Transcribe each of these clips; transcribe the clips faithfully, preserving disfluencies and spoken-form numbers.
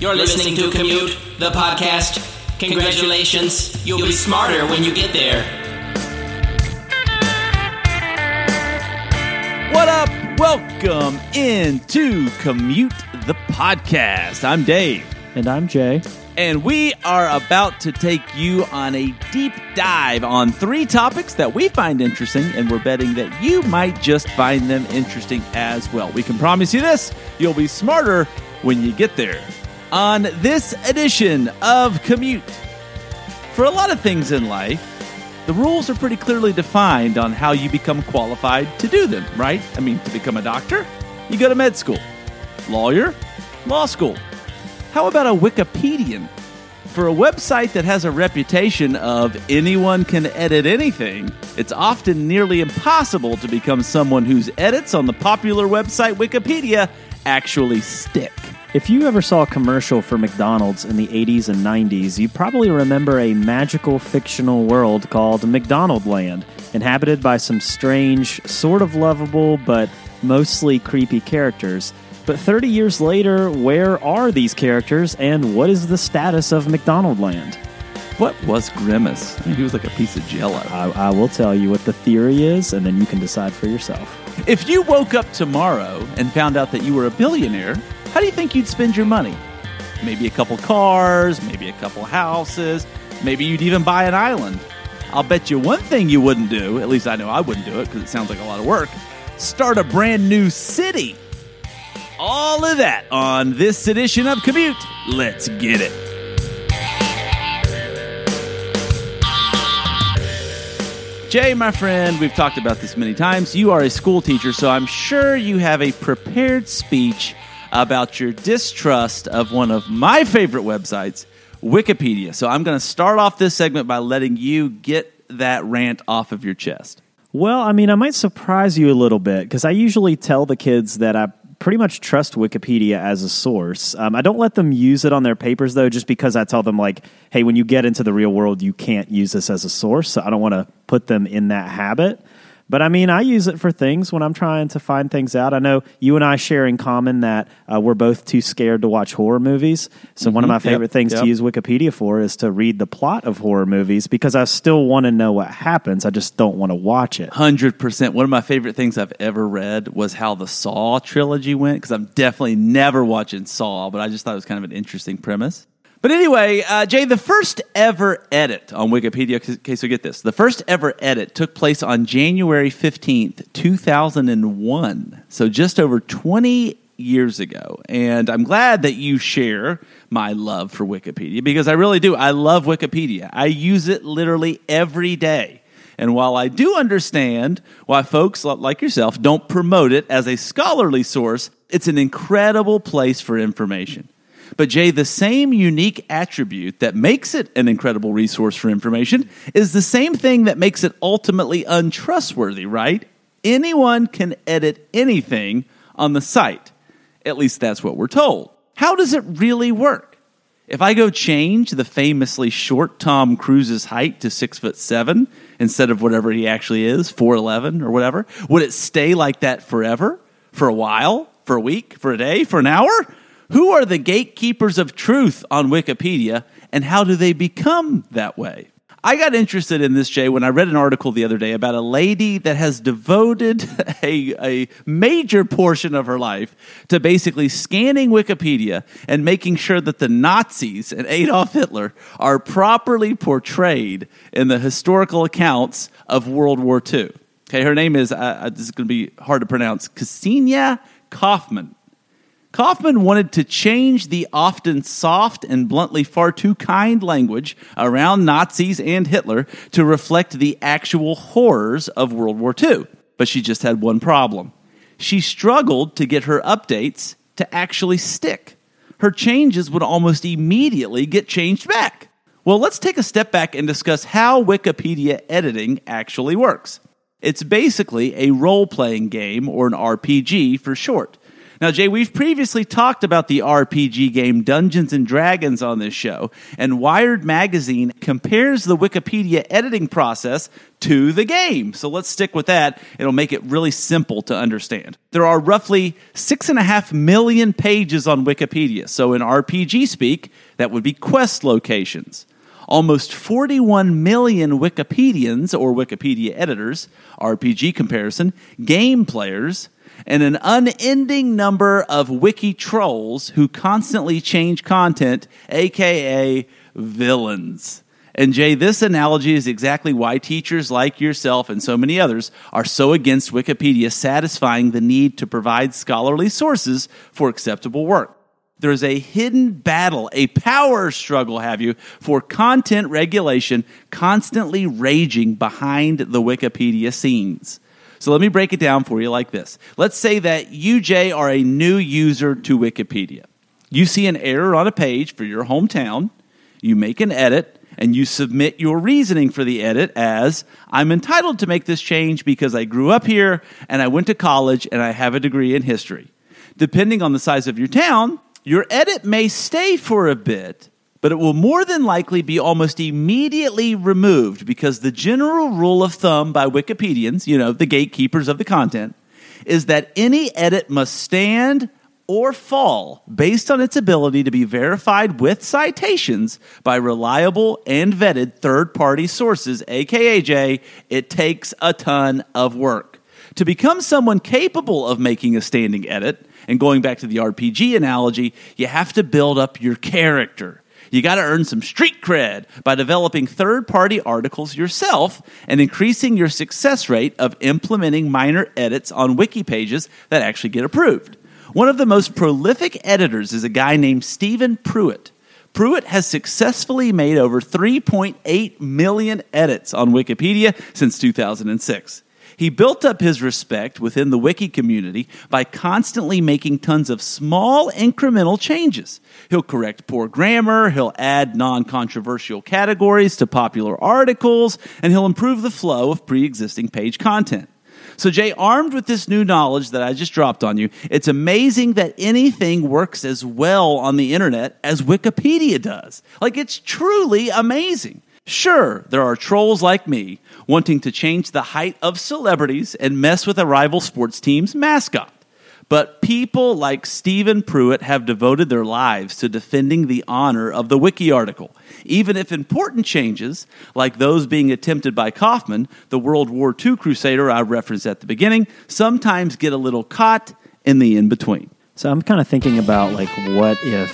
You're listening to Commute, the podcast. Congratulations. You'll be smarter when you get there. What up? Welcome into Commute, the podcast. I'm Dave. And I'm Jay. And we are about to take you on a deep dive on three topics that we find interesting, and we're betting that you might just find them interesting as well. We can promise you this, you'll be smarter when you get there. On this edition of Commute, for a lot of things in life, the rules are pretty clearly defined on how you become qualified to do them, right? I mean, to become a doctor, you go to med school. Lawyer, law school. How about a Wikipedian? For a website that has a reputation of anyone can edit anything, it's often nearly impossible to become someone whose edits on the popular website Wikipedia actually stick. If you ever saw a commercial for McDonald's in the eighties and nineties, you probably remember a magical fictional world called McDonaldland, inhabited by some strange, sort of lovable, but mostly creepy characters. But thirty years later, where are these characters, and what is the status of McDonaldland? What was Grimace? I mean, he was like a piece of jello. I, I will tell you what the theory is, and then you can decide for yourself. If you woke up tomorrow and found out that you were a billionaire, how do you think you'd spend your money? Maybe a couple cars, maybe a couple houses, maybe you'd even buy an island. I'll bet you one thing you wouldn't do, at least I know I wouldn't do it because it sounds like a lot of work, start a brand new city. All of that on this edition of Commute. Let's get it. Jay, my friend, we've talked about this many times. You are a school teacher, so I'm sure you have a prepared speech about your distrust of one of my favorite websites, Wikipedia. So I'm going to start off this segment by letting you get that rant off of your chest. Well, I mean, I might surprise you a little bit because I usually tell the kids that I pretty much trust Wikipedia as a source. Um, I don't let them use it on their papers, though, just because I tell them, like, hey, when you get into the real world, you can't use this as a source. So I don't want to put them in that habit. But, I mean, I use it for things when I'm trying to find things out. I know you and I share in common that uh, we're both too scared to watch horror movies. So mm-hmm. one of my favorite yep. things yep. to use Wikipedia for is to read the plot of horror movies because I still want to know what happens. I just don't want to watch it. one hundred percent. One of my favorite things I've ever read was how the Saw trilogy went because I'm definitely never watching Saw, but I just thought it was kind of an interesting premise. But anyway, uh, Jay, the first ever edit on Wikipedia, in case we get this, the first ever edit took place on January fifteenth, two thousand one, so just over twenty years ago. And I'm glad that you share my love for Wikipedia, because I really do. I love Wikipedia. I use it literally every day. And while I do understand why folks like yourself don't promote it as a scholarly source, it's an incredible place for information. But, Jay, the same unique attribute that makes it an incredible resource for information is the same thing that makes it ultimately untrustworthy, right? Anyone can edit anything on the site. At least that's what we're told. How does it really work? If I go change the famously short Tom Cruise's height to six foot seven instead of whatever he actually is, four eleven or whatever, would it stay like that forever? For a while? For a week? For a day? For an hour? Who are the gatekeepers of truth on Wikipedia, and how do they become that way? I got interested in this, Jay, when I read an article the other day about a lady that has devoted a, a major portion of her life to basically scanning Wikipedia and making sure that the Nazis and Adolf Hitler are properly portrayed in the historical accounts of World War Two. Okay, her name is, uh, this is going to be hard to pronounce, Cassinia Kaufman. Kaufman wanted to change the often soft and bluntly far too kind language around Nazis and Hitler to reflect the actual horrors of World War Two. But she just had one problem. She struggled to get her updates to actually stick. Her changes would almost immediately get changed back. Well, let's take a step back and discuss how Wikipedia editing actually works. It's basically a role-playing game, or an R P G for short, Now, Jay, we've previously talked about the R P G game Dungeons and Dragons on this show, and Wired Magazine compares the Wikipedia editing process to the game. So let's stick with that. It'll make it really simple to understand. There are roughly six and a half million pages on Wikipedia. So in R P G speak, that would be quest locations. Almost forty-one million Wikipedians, or Wikipedia editors, R P G comparison, game players, and an unending number of wiki trolls who constantly change content, a k a villains. And Jay, this analogy is exactly why teachers like yourself and so many others are so against Wikipedia satisfying the need to provide scholarly sources for acceptable work. There is a hidden battle, a power struggle, have you, for content regulation constantly raging behind the Wikipedia scenes. So let me break it down for you like this. Let's say that you, Jay, are a new user to Wikipedia. You see an error on a page for your hometown. You make an edit, and you submit your reasoning for the edit as, I'm entitled to make this change because I grew up here, and I went to college, and I have a degree in history. Depending on the size of your town, your edit may stay for a bit, but it will more than likely be almost immediately removed because the general rule of thumb by Wikipedians, you know, the gatekeepers of the content, is that any edit must stand or fall based on its ability to be verified with citations by reliable and vetted third-party sources, a k a. J, it takes a ton of work. To become someone capable of making a standing edit, and going back to the R P G analogy, you have to build up your character. You got to earn some street cred by developing third-party articles yourself and increasing your success rate of implementing minor edits on wiki pages that actually get approved. One of the most prolific editors is a guy named Steven Pruitt. Pruitt has successfully made over three point eight million edits on Wikipedia since two thousand six. He built up his respect within the wiki community by constantly making tons of small incremental changes. He'll correct poor grammar, he'll add non-controversial categories to popular articles, and he'll improve the flow of pre-existing page content. So Jay, armed with this new knowledge that I just dropped on you, it's amazing that anything works as well on the internet as Wikipedia does. Like, it's truly amazing. Sure, there are trolls like me wanting to change the height of celebrities and mess with a rival sports team's mascot. But people like Steven Pruitt have devoted their lives to defending the honor of the wiki article, even if important changes, like those being attempted by Kaufman, the World War Two crusader I referenced at the beginning, sometimes get a little caught in the in-between. So I'm kind of thinking about, like, what if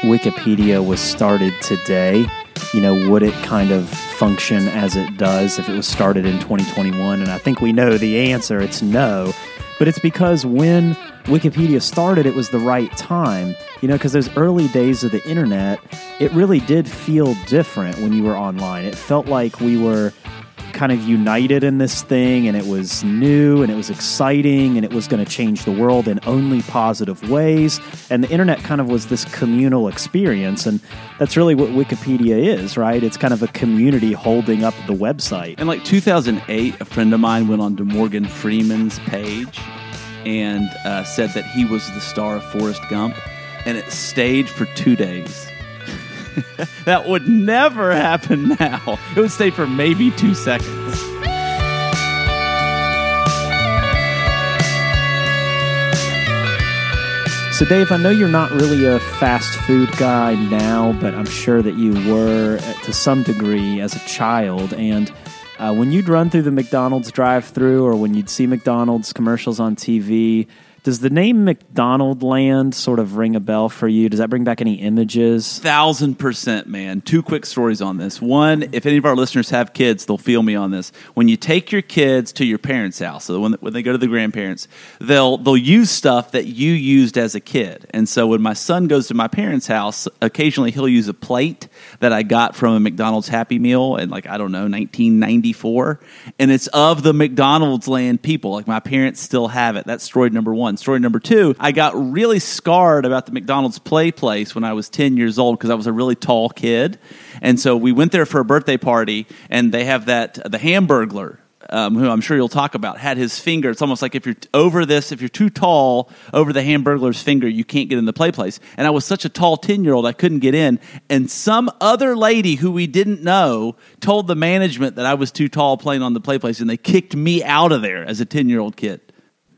Wikipedia was started today? You know, would it kind of function as it does if it was started in twenty twenty-one? And I think we know the answer. It's no. But it's because when Wikipedia started, it was the right time. You know, because those early days of the internet, it really did feel different when you were online. It felt like we were kind of united in this thing, and it was new, and it was exciting, and it was going to change the world in only positive ways. And the internet kind of was this communal experience, and that's really what Wikipedia is, right? It's kind of a community holding up the website. In like two thousand eight, a friend of mine went on to Morgan Freeman's page and uh, said that he was the star of Forrest Gump, and it stayed for two days. That would never happen now. It would stay for maybe two seconds. So, Dave, I know you're not really a fast food guy now, but I'm sure that you were to some degree as a child. And uh, when you'd run through the McDonald's drive-thru or when you'd see McDonald's commercials on T V, does the name McDonaldland sort of ring a bell for you? Does that bring back any images? Thousand percent, man. Two quick stories on this. One, if any of our listeners have kids, they'll feel me on this. When you take your kids to your parents' house, so when, when they go to the grandparents, they'll they'll use stuff that you used as a kid. And so when my son goes to my parents' house, occasionally he'll use a plate that I got from a McDonald's Happy Meal in, like, I don't know, nineteen ninety-four. And it's of the McDonaldland people. Like, my parents still have it. That's story number one. Story number two, I got really scarred about the McDonald's play place when I was ten years old because I was a really tall kid. And so we went there for a birthday party, and they have that, the Hamburglar um, who I'm sure you'll talk about, had his finger. It's almost like if you're over this, if you're too tall over the Hamburglar's finger, you can't get in the play place. And I was such a tall ten-year-old, I couldn't get in. And some other lady who we didn't know told the management that I was too tall playing on the play place, and they kicked me out of there as a ten-year-old kid.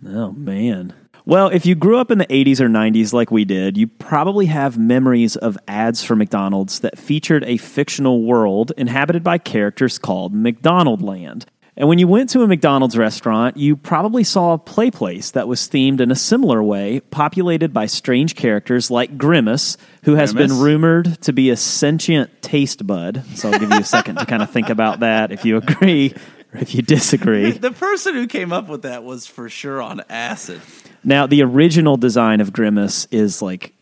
Oh, man. Well, if you grew up in the eighties or nineties like we did, you probably have memories of ads for McDonald's that featured a fictional world inhabited by characters called McDonaldland. And when you went to a McDonald's restaurant, you probably saw a play place that was themed in a similar way, populated by strange characters like Grimace, who has Grimace. been rumored to be a sentient taste bud. So I'll give you a second to kind of think about that if you agree or if you disagree. The person who came up with that was for sure on acid. Now, the original design of Grimace is, like,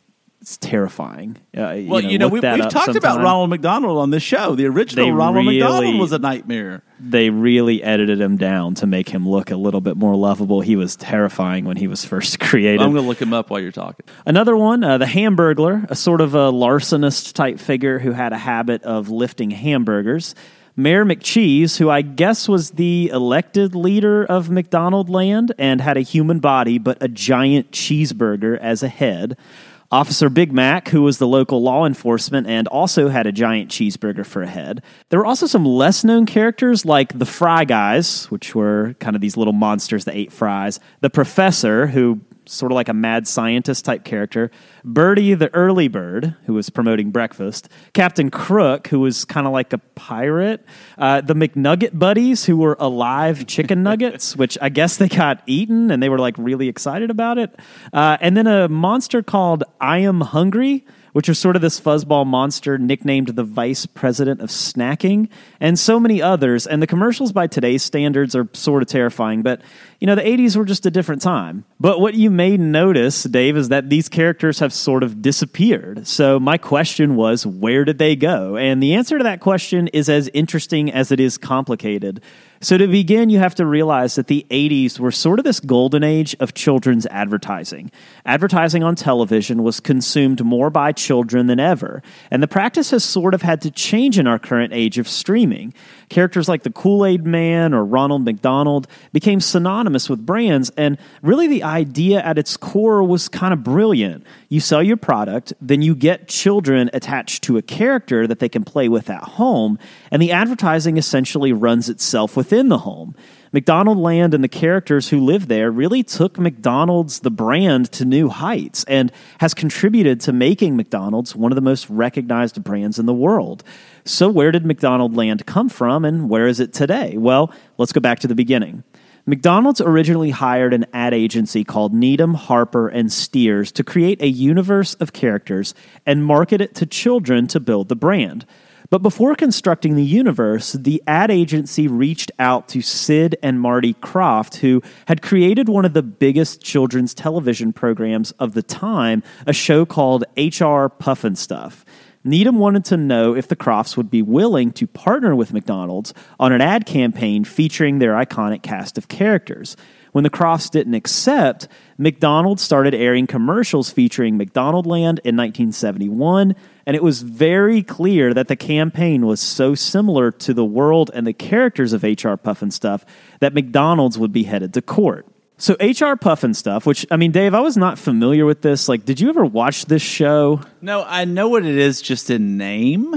it's terrifying. Uh, well, you know, you know we, we've talked sometime. about Ronald McDonald on this show. The original they Ronald really, McDonald was a nightmare. They really edited him down to make him look a little bit more lovable. He was terrifying when he was first created. Well, I'm going to look him up while you're talking. Another one, uh, the Hamburglar, a sort of a larcenist-type figure who had a habit of lifting hamburgers. Mayor McCheese, who I guess was the elected leader of McDonaldland and had a human body but a giant cheeseburger as a head. Officer Big Mac, who was the local law enforcement and also had a giant cheeseburger for a head. There were also some less-known characters like the Fry Guys, which were kind of these little monsters that ate fries. The Professor, who sort of like a mad scientist-type character. Birdie the Early Bird, who was promoting breakfast. Captain Crook, who was kind of like a pirate. Uh, the McNugget Buddies, who were alive chicken nuggets, which I guess they got eaten, and they were like really excited about it. Uh, and then a monster called I Am Hungry, which was sort of this fuzzball monster nicknamed the Vice President of Snacking, and so many others. And the commercials by today's standards are sort of terrifying, but, you know, the eighties were just a different time. But what you may notice, Dave, is that these characters have sort of disappeared. So my question was, where did they go? And the answer to that question is as interesting as it is complicated. So to begin, you have to realize that the eighties were sort of this golden age of children's advertising. Advertising on television was consumed more by children than ever, and the practice has sort of had to change in our current age of streaming. Characters like the Kool-Aid Man or Ronald McDonald became synonymous with brands, and really the idea at its core was kind of brilliant. You sell your product, then you get children attached to a character that they can play with at home, and the advertising essentially runs itself within the home. McDonaldland and the characters who live there really took McDonald's, the brand, to new heights and has contributed to making McDonald's one of the most recognized brands in the world. So where did McDonaldland come from and where is it today? Well, let's go back to the beginning. McDonald's originally hired an ad agency called Needham, Harper, and Steers to create a universe of characters and market it to children to build the brand. But before constructing the universe, the ad agency reached out to Sid and Marty Krofft, who had created one of the biggest children's television programs of the time, a show called H R Pufnstuf. Needham wanted to know if the Krofts would be willing to partner with McDonald's on an ad campaign featuring their iconic cast of characters. When the Krofts didn't accept, McDonald's started airing commercials featuring McDonaldland in nineteen seventy-one, and it was very clear that the campaign was so similar to the world and the characters of H R Pufnstuf that McDonald's would be headed to court. So H R Pufnstuf, which, I mean, Dave, I was not familiar with this. Like, did you ever watch this show? No, I know what it is just in name,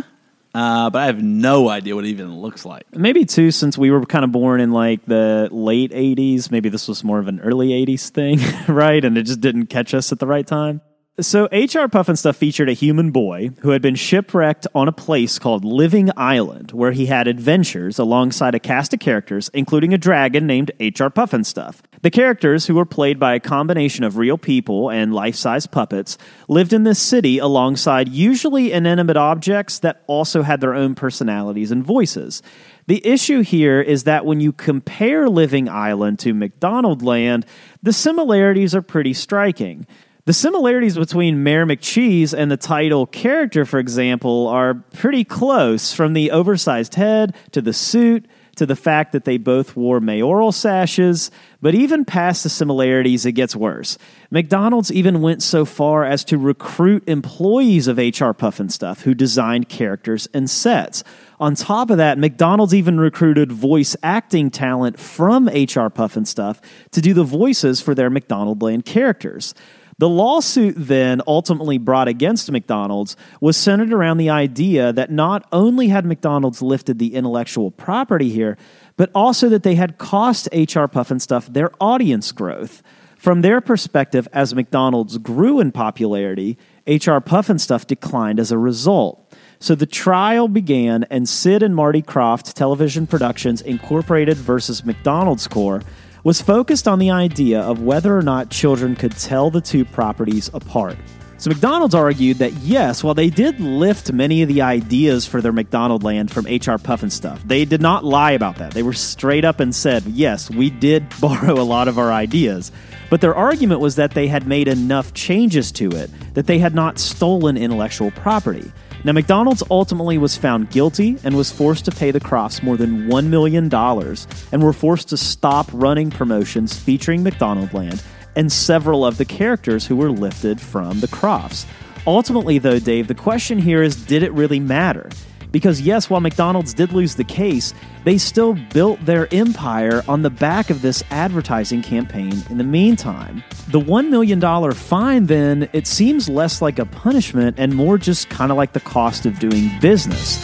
uh, but I have no idea what it even looks like. Maybe, too, since we were kind of born in, like, the late eighties, maybe this was more of an early eighties thing, right? And it just didn't catch us at the right time. So H R Pufnstuf featured a human boy who had been shipwrecked on a place called Living Island, where he had adventures alongside a cast of characters, including a dragon named H R Pufnstuf. The characters, who were played by a combination of real people and life-size puppets, lived in this city alongside usually inanimate objects that also had their own personalities and voices. The issue here is that when you compare Living Island to McDonaldland, the similarities are pretty striking. The similarities between Mayor McCheese and the title character, for example, are pretty close, from the oversized head to the suit to the fact that they both wore mayoral sashes, but even past the similarities, it gets worse. McDonald's even went so far as to recruit employees of H R. Pufnstuf who designed characters and sets. On top of that, McDonald's even recruited voice acting talent from H R. Pufnstuf to do the voices for their McDonaldland characters. The lawsuit then ultimately brought against McDonald's was centered around the idea that not only had McDonald's lifted the intellectual property here, but also that they had cost H R. Pufnstuf their audience growth. From their perspective, as McDonald's grew in popularity, H R. Pufnstuf declined as a result. So the trial began, and Sid and Marty Krofft Television Productions Incorporated versus McDonald's Corp was focused on the idea of whether or not children could tell the two properties apart. So McDonald's argued that yes, while they did lift many of the ideas for their McDonaldland from H R. Pufnstuf, they did not lie about that. They were straight up and said, yes, we did borrow a lot of our ideas. But their argument was that they had made enough changes to it that they had not stolen intellectual property. Now, McDonald's ultimately was found guilty and was forced to pay the Krofts more than one million dollars and were forced to stop running promotions featuring McDonaldland and several of the characters who were lifted from the Krofts. Ultimately, though, Dave, the question here is, did it really matter? Because, yes, while McDonald's did lose the case, they still built their empire on the back of this advertising campaign in the meantime. The one million dollars fine, then, it seems less like a punishment and more just kind of like the cost of doing business.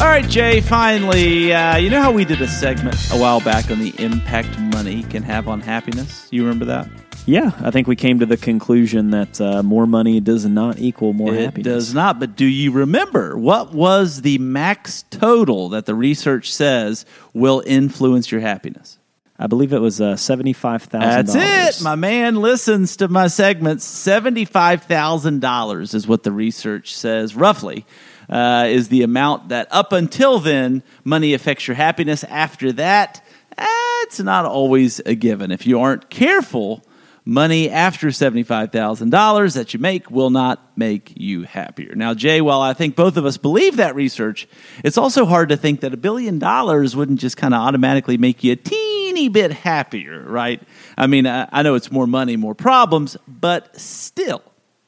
All right, Jay, finally, uh, you know how we did a segment a while back on the impact money can have on happiness? You remember that? Yeah, I think we came to the conclusion that uh, more money does not equal more it happiness. It does not, but do you remember what was the max total that the research says will influence your happiness? I believe it was uh, seventy-five thousand dollars. That's it! My man listens to my segments. seventy-five thousand dollars is what the research says, roughly, uh, is the amount that up until then, money affects your happiness. After that, eh, it's not always a given. If you aren't careful, money after seventy-five thousand dollars that you make will not make you happier. Now, Jay, while I think both of us believe that research, it's also hard to think that a billion dollars wouldn't just kind of automatically make you a teeny bit happier, right? I mean, I, I know it's more money, more problems, but still.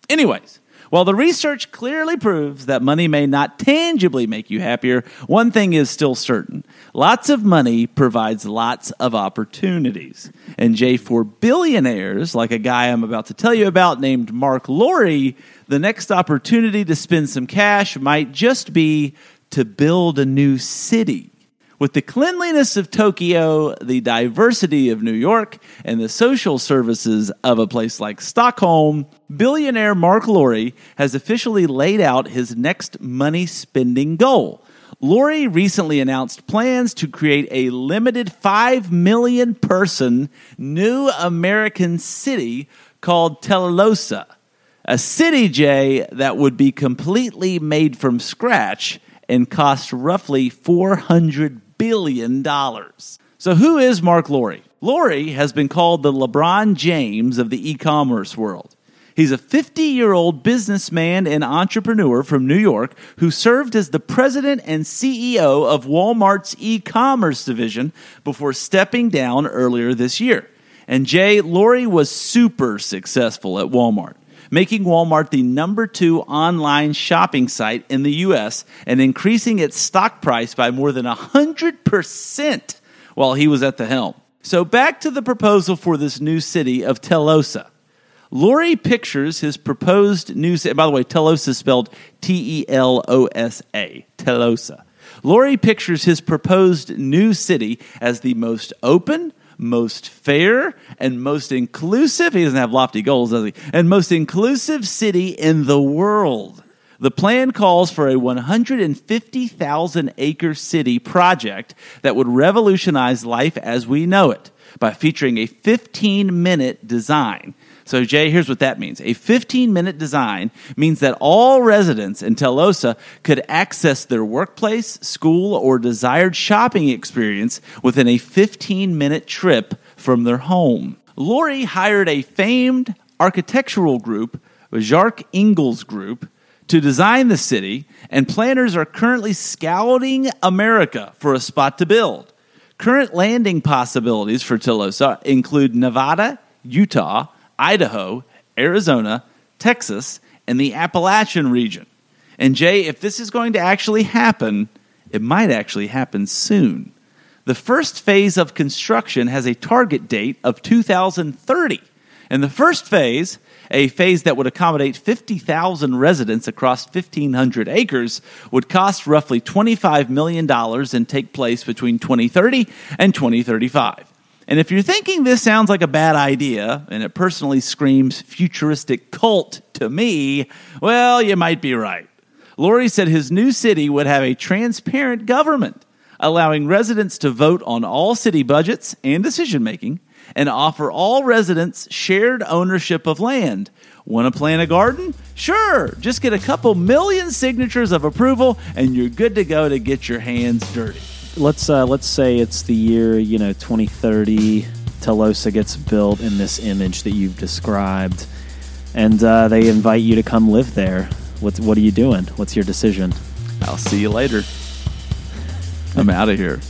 Anyways, while the research clearly proves that money may not tangibly make you happier, one thing is still certain. Lots of money provides lots of opportunities. And Jay, for billionaires, like a guy I'm about to tell you about named Marc Lore, the next opportunity to spend some cash might just be to build a new city. With the cleanliness of Tokyo, the diversity of New York, and the social services of a place like Stockholm, billionaire Marc Lore has officially laid out his next money-spending goal. Lore recently announced plans to create a limited five million person new American city called Telosa, a city, Jay, that would be completely made from scratch and cost roughly four hundred billion dollars. So who is Marc Lore? Lore has been called the LeBron James of the e-commerce world. He's a fifty-year-old businessman and entrepreneur from New York who served as the president and C E O of Walmart's e-commerce division before stepping down earlier this year. And Jay, Lore was super successful at Walmart, making Walmart the number two online shopping site in the U S and increasing its stock price by more than one hundred percent while he was at the helm. So back to the proposal for this new city of Telosa. Lore pictures his proposed new city. By the way, Telosa is spelled T E L O S A, Telosa. Lore pictures his proposed new city as the most open, most fair, and most inclusive. He doesn't have lofty goals, does he? And most inclusive city in the world. The plan calls for a one hundred fifty thousand acre city project that would revolutionize life as we know it by featuring a fifteen minute design. So, Jay, here's what that means. A fifteen minute design means that all residents in Telosa could access their workplace, school, or desired shopping experience within a fifteen minute trip from their home. Lore hired a famed architectural group, Bjarke Ingels Group, to design the city, and planners are currently scouting America for a spot to build. Current landing possibilities for Telosa include Nevada, Utah, Idaho, Arizona, Texas, and the Appalachian region. And Jay, if this is going to actually happen, it might actually happen soon. The first phase of construction has a target date of two thousand thirty. And the first phase, a phase that would accommodate fifty thousand residents across fifteen hundred acres, would cost roughly twenty-five million dollars and take place between twenty thirty and twenty thirty-five. And if you're thinking this sounds like a bad idea, and it personally screams futuristic cult to me, well, you might be right. Lore said his new city would have a transparent government, allowing residents to vote on all city budgets and decision-making, and offer all residents shared ownership of land. Want to plant a garden? Sure, just get a couple million signatures of approval, and you're good to go to get your hands dirty. Let's uh, let's say it's the year, you know, twenty thirty. Telosa gets built in this image that you've described, and uh, they invite you to come live there. What what are you doing? What's your decision? I'll see you later. I'm out of here.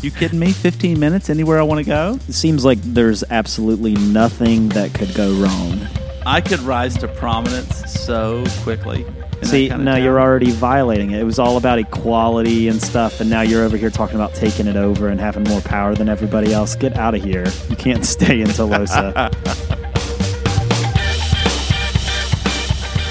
You kidding me? fifteen minutes anywhere I want to go? It seems like there's absolutely nothing that could go wrong. I could rise to prominence so quickly. See, no, town. You're already violating it. It was all about equality and stuff, and now you're over here talking about taking it over and having more power than everybody else. Get out of here. You can't stay in Telosa.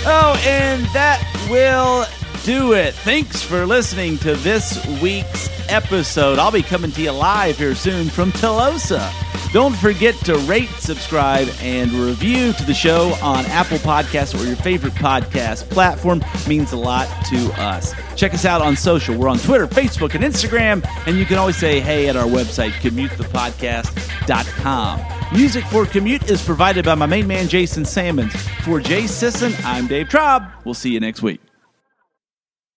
Oh, and that will do it. Thanks for listening to this week's episode. I'll be coming to you live here soon from Telosa. Don't forget to rate, subscribe, and review to the show on Apple Podcasts or your favorite podcast platform. It means a lot to us. Check us out on social. We're on Twitter, Facebook, and Instagram. And you can always say hey at our website, commute the podcast dot com. Music for Commute is provided by my main man, Jason Sammons. For Jay Sisson, I'm Dave Traub. We'll see you next week.